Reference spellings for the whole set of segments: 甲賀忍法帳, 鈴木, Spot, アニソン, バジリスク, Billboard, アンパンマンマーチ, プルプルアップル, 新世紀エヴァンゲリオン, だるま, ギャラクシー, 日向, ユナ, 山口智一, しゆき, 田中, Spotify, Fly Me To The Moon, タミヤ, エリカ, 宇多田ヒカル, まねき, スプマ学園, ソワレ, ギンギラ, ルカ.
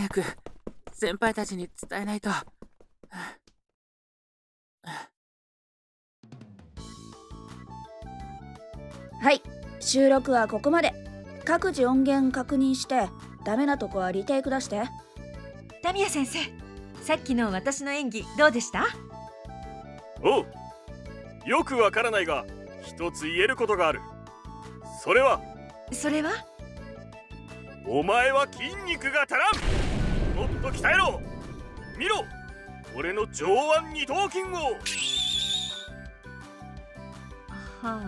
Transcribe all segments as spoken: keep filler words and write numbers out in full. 早く先輩たちに伝えないと。はい、収録はここまで。各自音源確認して、ダメなとこはリテイク出して。タミヤ先生、さっきの私の演技どうでした？おう、よくわからないが一つ言えることがある。それはそれはお前は筋肉が足らん。もっと鍛えろ。見ろ、俺の上腕二頭筋を。はあ。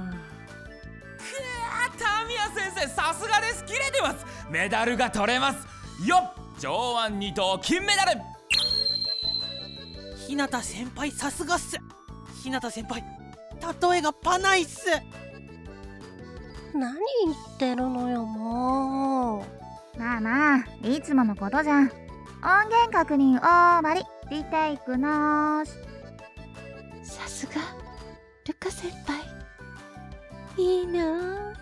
タミヤ先生、さすがです。切れてます。メダルが取れますよっ。上腕二頭金メダル。日向先輩、さすがっす。日向先輩、例えがパないっす。何言ってるのよ、もう。まあまあ、いつものことじゃん。音源確認終わり、リテイクなーし。さすがルカ先輩、いいなあ。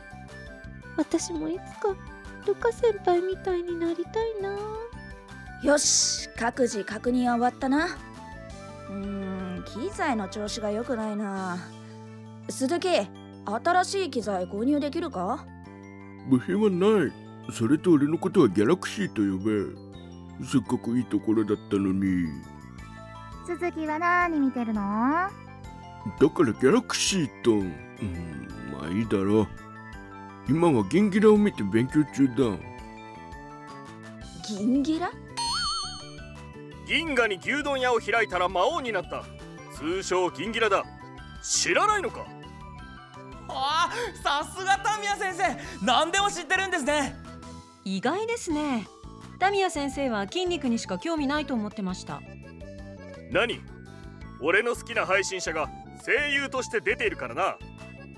私もいつかルカ先輩みたいになりたいな。よし、各自確認は終わったな。うーん、機材の調子が良くないな。鈴木、新しい機材購入できるか？部品はない。それと俺のことはギャラクシーと呼べ。せっかくいいところだったのに。鈴木は何見てるの？だからギャラクシーと、うん、まあいいだろう。今はギンギラを見て勉強中だ。ギンギラ？銀河に牛丼屋を開いたら魔王になった。通称ギンギラだ。知らないのか？ああ、さすがタミヤ先生。何でも知ってるんですね。意外ですね。タミヤ先生は筋肉にしか興味ないと思ってました。何？俺の好きな配信者が声優として出ているからな。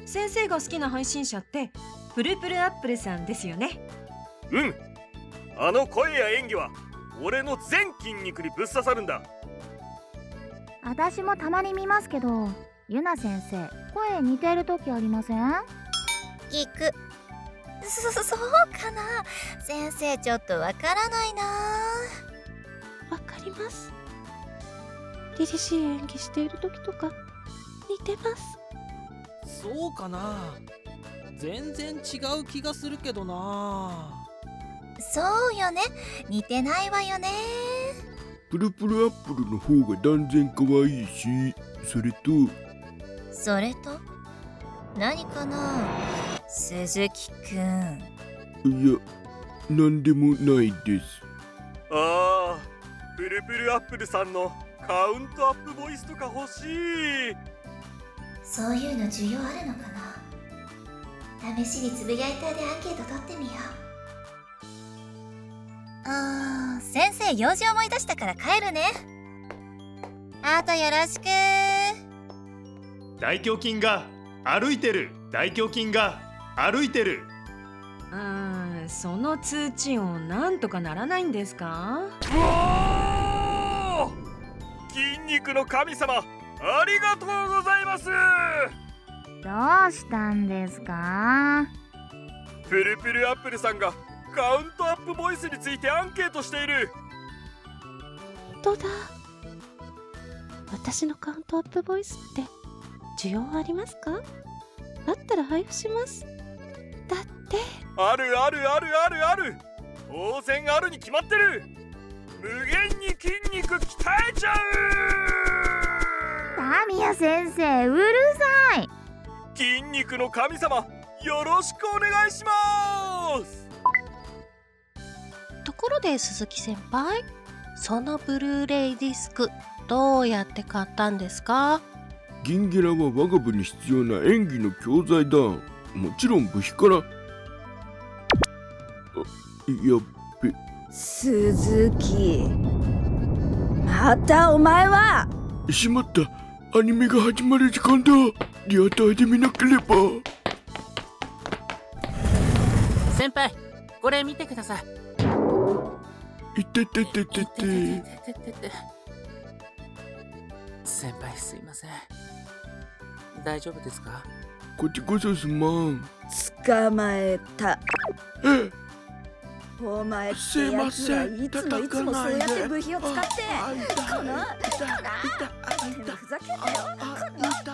先生が好きな配信者ってプルプルアップルさんですよね。うん、あの声や演技は俺の全筋肉にぶっ刺さるんだ。私もたまに見ますけど、ユナ先生、声似てる時ありません？聞く。 そ, そうかな。先生、ちょっとわからないな。わかります。凛々しい演技している時とか似てます。そうかな。全然違う気がするけどな。そうよね、似てないわよね。プルプルアップルの方が断然可愛いし、それとそれと何かな、鈴木くん。いや、なんでもないです。あー、プルプルアップルさんのカウントアップボイスとか欲しい。そういうの需要あるのかな。試しにつぶやいたでアンケート取ってみよう。あー、先生、用事思い出したから帰るね。あとよろしく。大胸筋が歩いてる。大胸筋が歩いてる。うーん、その通知音なんとかならないんですか？うわー、筋肉の神様、ありがとうございます。どうしたんですか？プルプルアップルさんがカウントアップボイスについてアンケートしている。本当だ。私のカウントアップボイスって需要ありますか？だったら配布します。だってあるあるあるあるある。当然あるに決まってる。無限に筋肉鍛えちゃう。タミヤ先生、うるさい。筋肉の神様、よろしくお願いします。ところで鈴木先輩、そのブルーレイディスク、どうやって買ったんですか？ギンギラは我が部に必要な演技の教材だ。もちろん部費から。あ、やっべ。鈴木、またお前は。しまった、アニメが始まる時間だ。リアタイで見なければ。先輩、これ見てください。いてててててて。先輩、すいません。大丈夫ですか？こっちこそすまん。捕まえた。えっ。お前ってやつはいつもいつもそうやって部品を使ってこのこのふざけんなよこの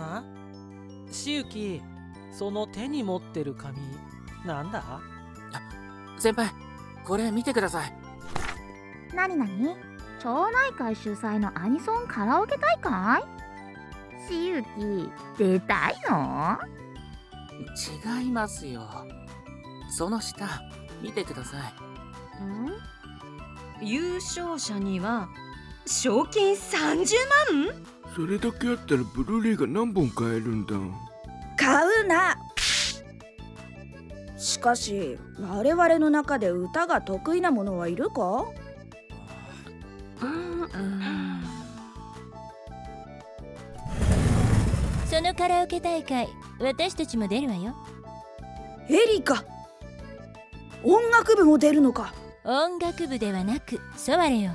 あしゆき、その手に持ってる紙なんだ？先輩、これ見てください。なになに？町内会主催のアニソンカラオケ大会？しゆき、出たいの？違いますよ。その下、見てください。ん？優勝者には賞金さんじゅうまん？それだけあったらブルーレイが何本買えるんだ。買うな。しかし我々の中で歌が得意な者はいるか？うんうん、そのカラオケ大会、私たちも出るわよ。エリカ、音楽部も出るのか？音楽部ではなく、ソワレよ、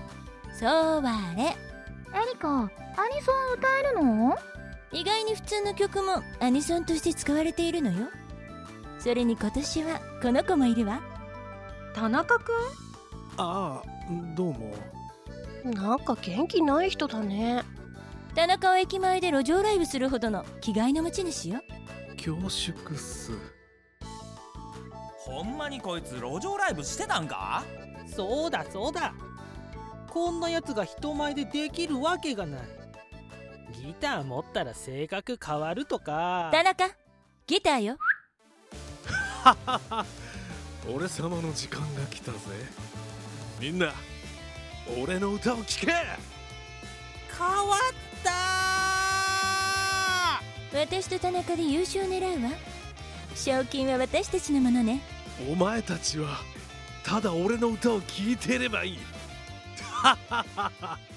ソワレ。エリカ、アニソン歌えるの？意外に普通の曲もアニソンとして使われているのよ。それに今年はこの子もいるわ。田中くん？ああ、どうも。なんか元気ない人だね。田中は駅前で路上ライブするほどの気概の持ち主よ。恐縮っす。ほんまにこいつ路上ライブしてたんか？そうだそうだ。こんなやつが人前でできるわけがない。ギター持ったら性格変わるとか。田中、ギターよ。ははは、俺様の時間が来たぜ。みんな、俺の歌を聴け。変わったー。私と田中で優勝狙うわ。賞金は私たちのものね。お前たちはただ俺の歌を聴いてればいい。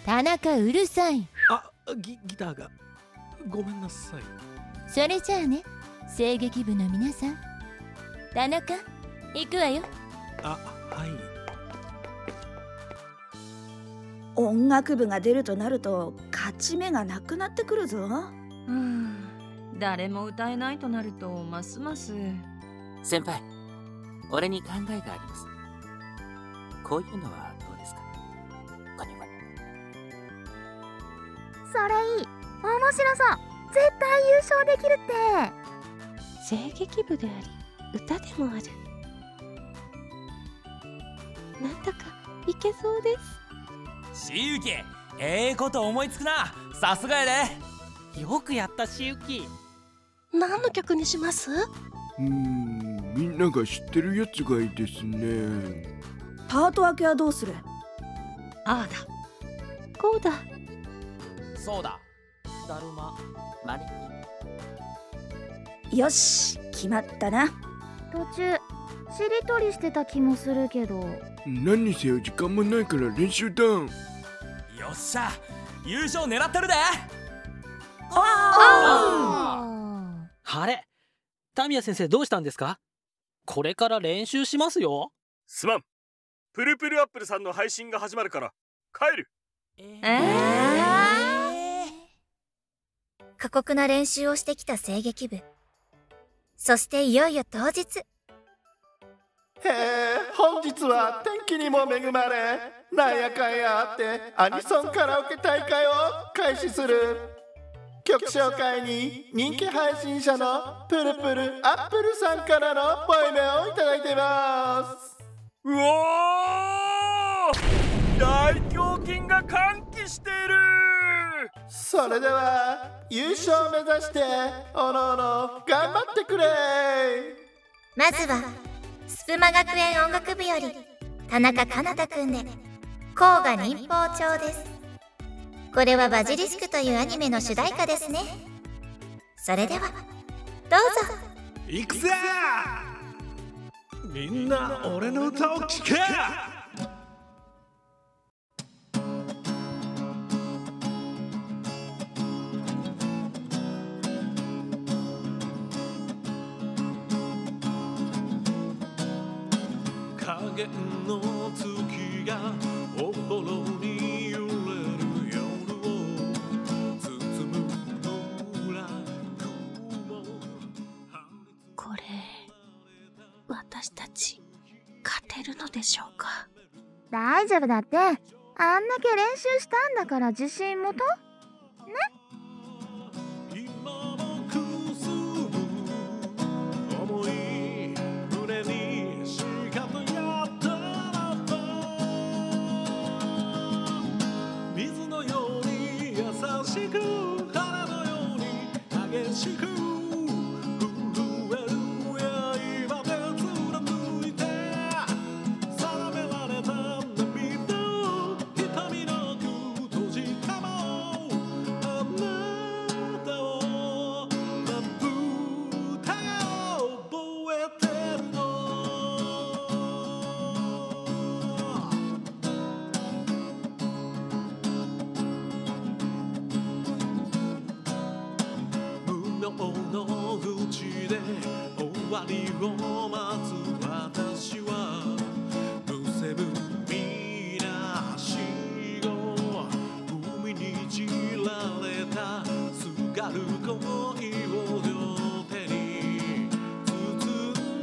田中、うるさい。あ、ギ、ギターが。ごめんなさい。それじゃあね、声劇部の皆さん。田中、行くわよ。あ、はい。音楽部が出るとなると、勝ち目がなくなってくるぞ。うん、誰も歌えないとなると、ますます。先輩、俺に考えがあります。こういうのはどうですか？それいい。面白そう。絶対優勝できるって。声劇部であり、歌でもある。なんだかいけそうです。しゆき、ええこと思いつくな。さすがやで。よくやった、しゆき。何の曲にします？うーん、みんなが知ってるやつがいいですね。パート分けはどうする？ああだこうだ。そうだ。だるま、まねき。よし、決まったな。途中、しりとりしてた気もするけど。何にせよ時間もないから練習だ。よっしゃ、優勝狙ってるで。あー！あれ、タミヤ先生どうしたんですか？これから練習しますよ。すまん。プルプルアップルさんの配信が始まるから帰る。えー過酷な練習をしてきた声劇部。そしていよいよ当日。へえ、本日は天気にも恵まれ、なんやかんやあってアニソンカラオケ大会を開始する。曲紹介に人気配信者のプルプルアップルさんからのボイメをいただいています。うおー、大胸筋が歓喜している。それでは優勝目指しておのおの頑張ってくれ。まずはスプマ学園音楽部より田中かなたくんで甲賀忍法帳です。これはバジリスクというアニメの主題歌ですね。それではどうぞ。いくぜ。みんな俺の歌を聴け。影の月がおぼろに揺れる夜を包むのら雲私たち勝てるのでしょうか。大丈夫だって、あんだけ練習したんだから自信もとね。の口で終わりを待つ私はむせぶみな足を海に散られたすがる恋を両手に包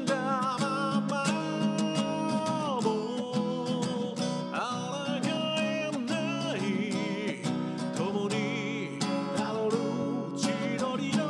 んだままもうあらがえない共にたどる千鳥の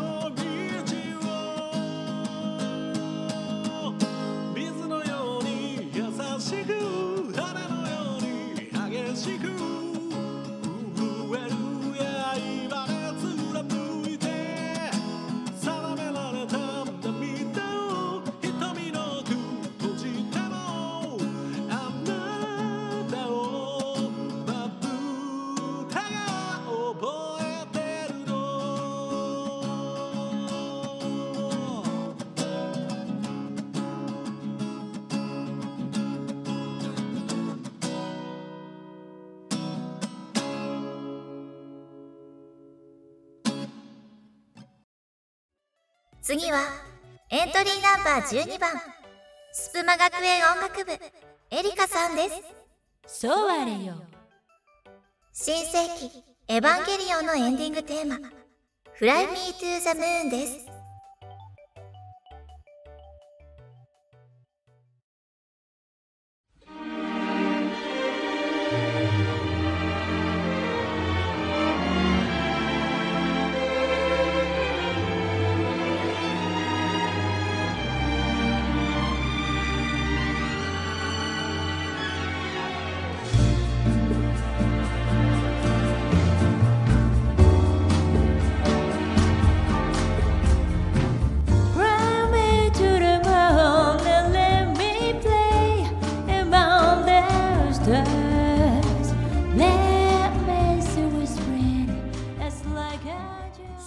次はエントリーナンバーじゅうにばん、スプマ学園音楽部エリカさんです。そうあれよ。新世紀エヴァンゲリオンのエンディングテーマ、 Fly Me To The Moon です。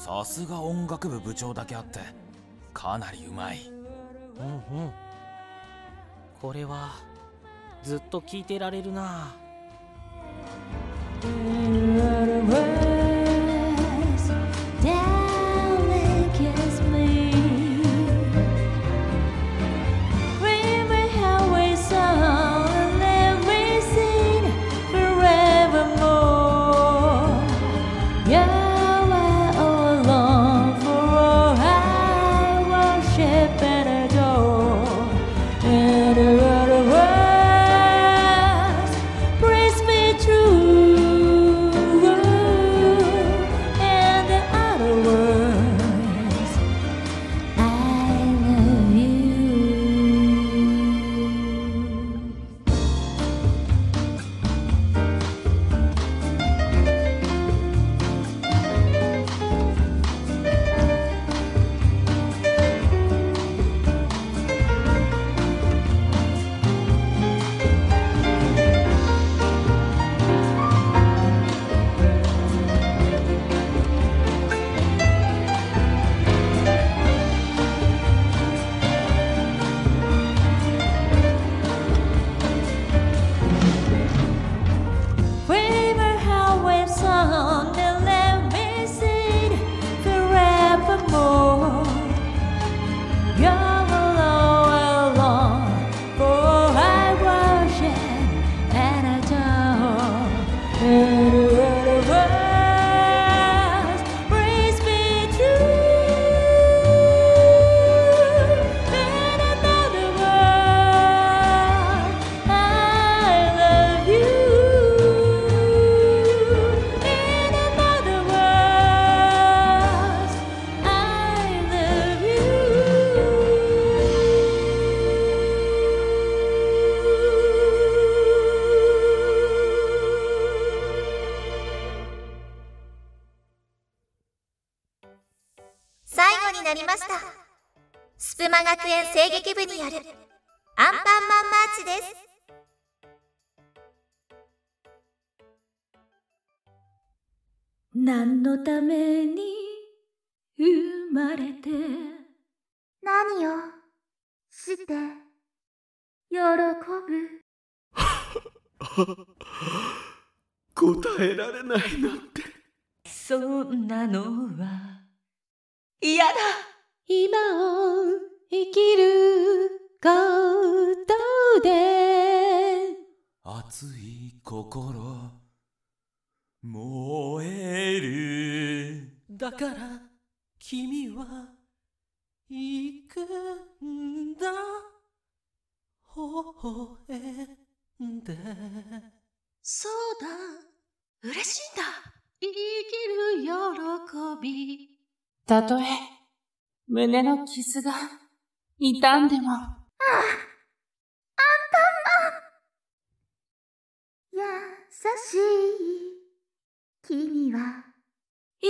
さすが音楽部部長だけあってかなりうまい。うんうん、これはずっと聴いてられるな。Praise me true なりました。スプマ学園声劇部によるアンパンマンマーチです。何のために生まれて何をして喜ぶ答えられないなんて、そんなのは嫌だ。今を生きることで熱い心燃える。だから君は行くんだ、微笑んで。そうだ、嬉しいんだ、生きる喜び。たとえ胸の傷が痛んでも。ああ、アンパンマン。優しい君はい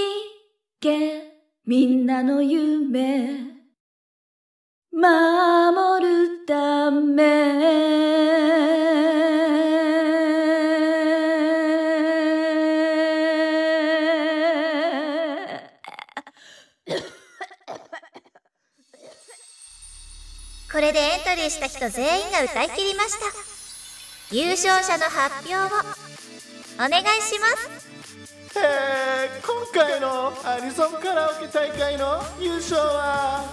け、みんなの夢守るため。これでエントリーした人全員が歌い切りました。優勝者の発表をお願いします。えー、今回のアニソンカラオケ大会の優勝は